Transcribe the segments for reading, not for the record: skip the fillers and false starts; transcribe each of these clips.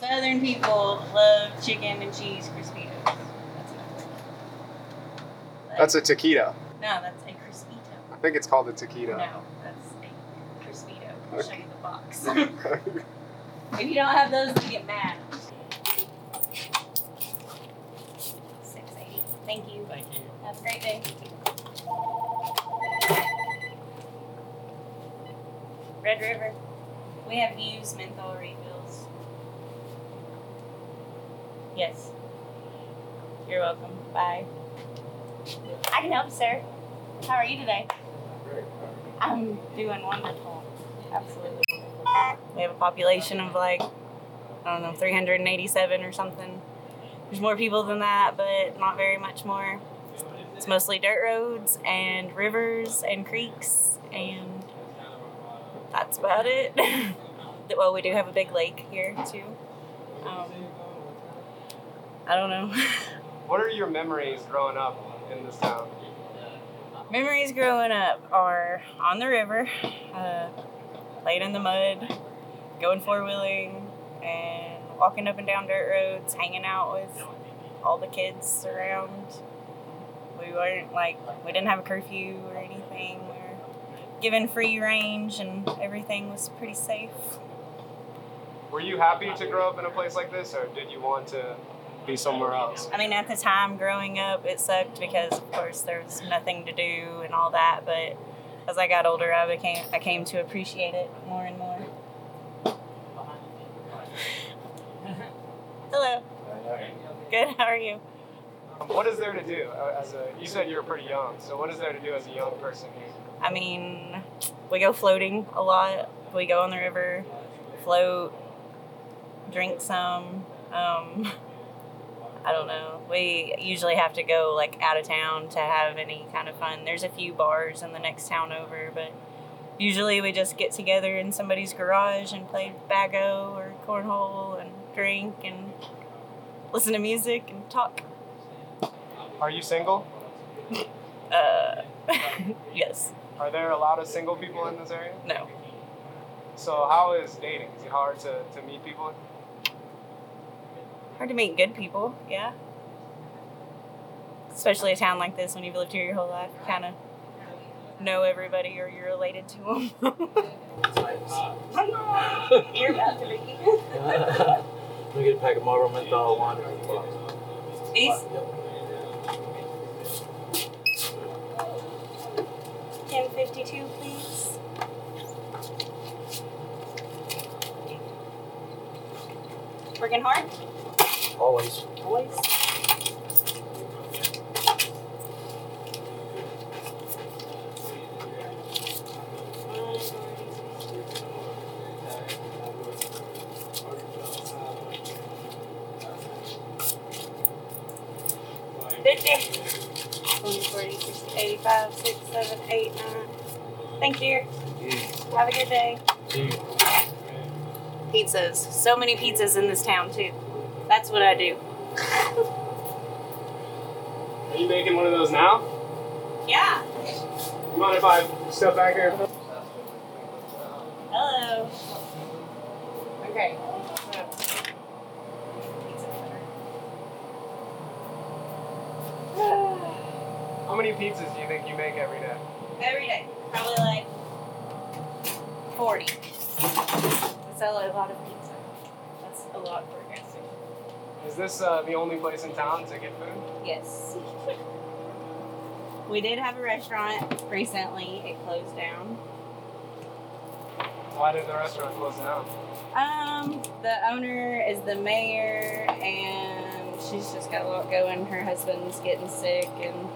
Southern people love chicken and cheese Crispitos. That's another thing. Like, that's a taquito. No, that's a Crispito. I think it's called a taquito. No, that's a Crispito. I'll show you the box. If you don't have those, you get mad. $6.80. Thank you. Thank you. Have a great day. Red River. We have used menthol refills. Yes. You're welcome. Bye. I can help, sir. How are you today? Great. I'm doing wonderful. Absolutely wonderful. We have a population of 387 or something. There's more people than that, but not very much more. It's mostly dirt roads and rivers and creeks, and that's about it. Well, we do have a big lake here, too. I don't know. What are your memories growing up in this town? Memories growing up are on the river, playing in the mud, going four-wheeling, and walking up and down dirt roads, hanging out with all the kids around. We weren't we didn't have a curfew or anything. We were given free range, and everything was pretty safe. Were you happy to grow up in a place like this, or did you want to be somewhere else? I mean, at the time growing up, it sucked because, of course, there was nothing to do and all that. But as I got older, I came to appreciate it more and more. Hello. Good. How are you? What is there to do you said you were pretty young, so what is there to do as a young person? I mean, we go floating a lot. We go on the river, float, drink some. I don't know. We usually have to go out of town to have any kind of fun. There's a few bars in the next town over, but usually we just get together in somebody's garage and play bago or cornhole and drink and listen to music and talk. Are you single? Yes. Are there a lot of single people in this area? No. So how is dating? Is it hard to meet people? Hard to meet good people, yeah. Especially a town like this, when you've lived here your whole life, you kind of know everybody or you're related to them. You're about to leave. Let me get a pack of Marlboro menthol wine. These? Yep. 1052, please. Working hard? Always. Thank you. Have a good day. Pizzas. So many pizzas in this town, too. That's what I do. Are you making one of those now? Yeah. You mind if I step back here? Hello. Okay. How many pizzas do you think you make every day? Every day. Probably 40. I sell a lot of pizza. That's a lot for a guest. Is this the only place in town to get food? Yes. We did have a restaurant recently. It closed down. Why did the restaurant close down? The owner is the mayor, and she's just got a lot going. Her husband's getting sick, and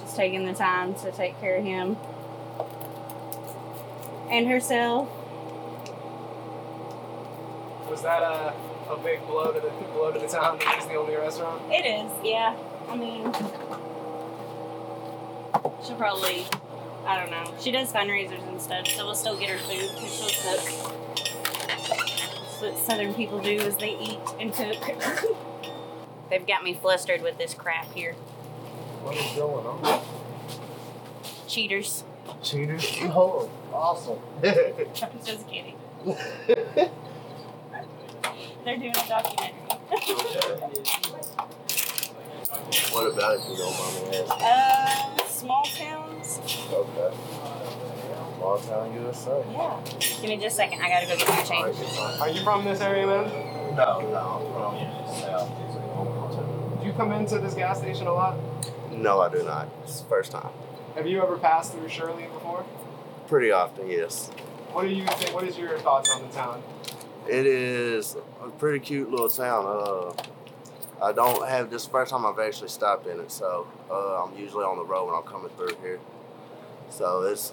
she's taking the time to take care of him and herself. Was that a big blow to the town that it's the only restaurant? It is, yeah. I mean, she'll probably, I don't know. She does fundraisers and stuff, so we'll still get her food because she'll cook. That's what Southern people do, is they eat and cook. They've got me flustered with this crap here. What is going on? Cheaters? Oh, awesome. I'm just kidding. They're doing a documentary. What about if you don't mind me asking? Small towns. Okay. Small town USA. Yeah. Give me just a second. I gotta go get my change. Are you from this area, man? No, I'm from South. Do you come into this gas station a lot? No, I do not. It's the first time. Have you ever passed through Shirley before? Pretty often, yes. What do you think? What is your thoughts on the town? It is a pretty cute little town. I don't have this first time I've actually stopped in it, so I'm usually on the road when I'm coming through here. So it's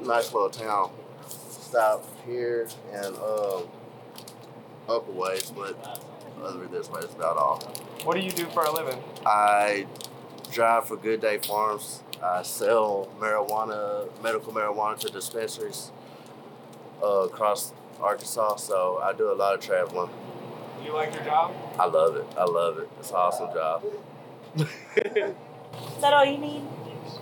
a nice little town. Stop here and up a ways, but other than this way, it's about all. What do you do for a living? I drive for Good Day Farms. I sell medical marijuana to dispensaries across Arkansas, so I do a lot of traveling. Do you like your job? I love it. It's an awesome job. Is that all you need? Yes.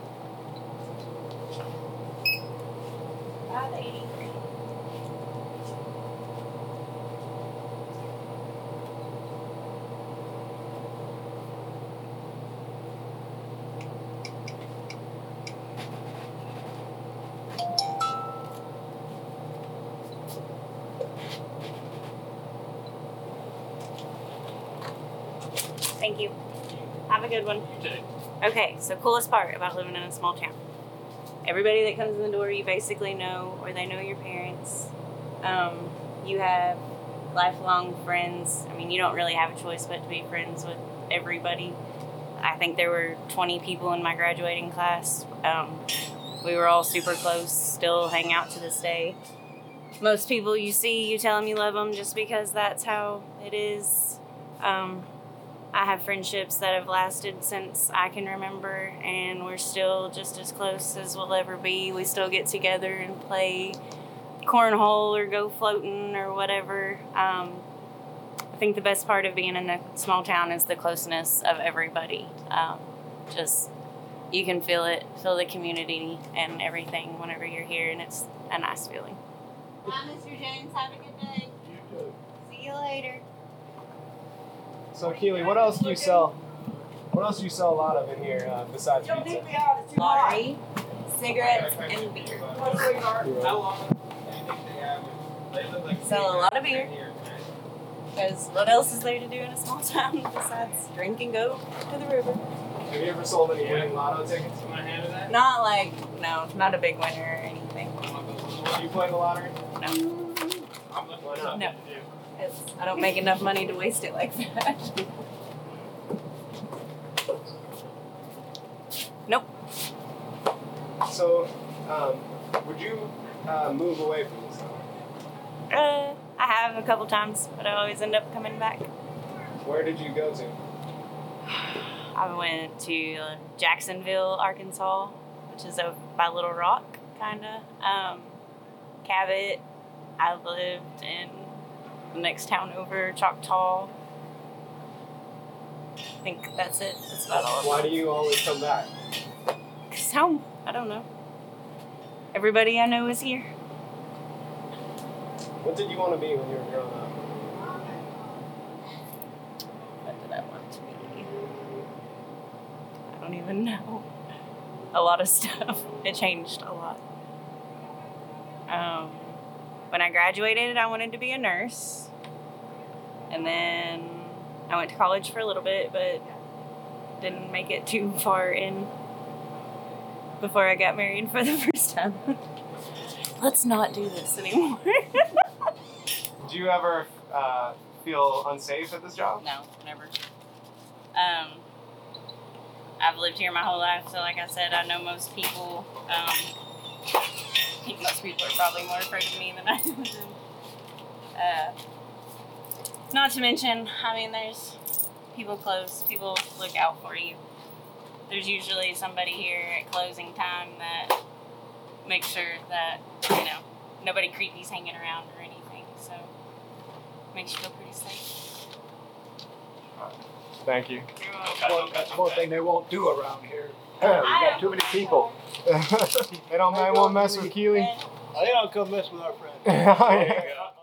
580. Thank you. Have a good one. Okay, so coolest part about living in a small town. Everybody that comes in the door, you basically know, or they know your parents. You have lifelong friends. I mean, you don't really have a choice but to be friends with everybody. I think there were 20 people in my graduating class. We were all super close, still hang out to this day. Most people you see, you tell them you love them just because that's how it is. I have friendships that have lasted since I can remember, and we're still just as close as we'll ever be. We still get together and play cornhole or go floating or whatever. I think the best part of being in a small town is the closeness of everybody. Just, you can feel it, feel the community and everything whenever you're here, and it's a nice feeling. Hi, Mr. James. Have a good day. You too. See you later. So Keelie, what else do you sell? What else do you sell a lot of in here besides pizza? Lottery, cigarettes, and beer. Sell a lot of beer. Because what else is there to do in a small town besides drink and go to the river? Have you ever sold any winning lotto tickets? Not like, no, not a big winner or anything. Do you play the lottery? No. No. I don't make enough money to waste it like that. Nope. So, would you move away from this town? I have a couple times, but I always end up coming back. Where did you go to? I went to Jacksonville, Arkansas, which is by Little Rock, kind of. Cabot. I lived in the next town over, Choctaw. I think that's it. That's about all. Why do you always come back? Because home. I don't know. Everybody I know is here. What did you want to be when you were growing up? What did I want to be? I don't even know. A lot of stuff. It changed a lot. When I graduated, I wanted to be a nurse. And then I went to college for a little bit, but didn't make it too far in before I got married for the first time. Let's not do this anymore. Do you ever feel unsafe at this job? No, never. I've lived here my whole life, so like I said, I know most people. I think most people are probably more afraid of me than I am. Not to mention, I mean, there's people close, people look out for you. There's usually somebody here at closing time that makes sure that, you know, nobody creepy's hanging around or anything, so it makes you feel pretty safe. Thank you. That's one thing they won't do around here. Yeah, we got too many people. They don't mess with Keelie. They don't come mess with our friends. Oh, yeah.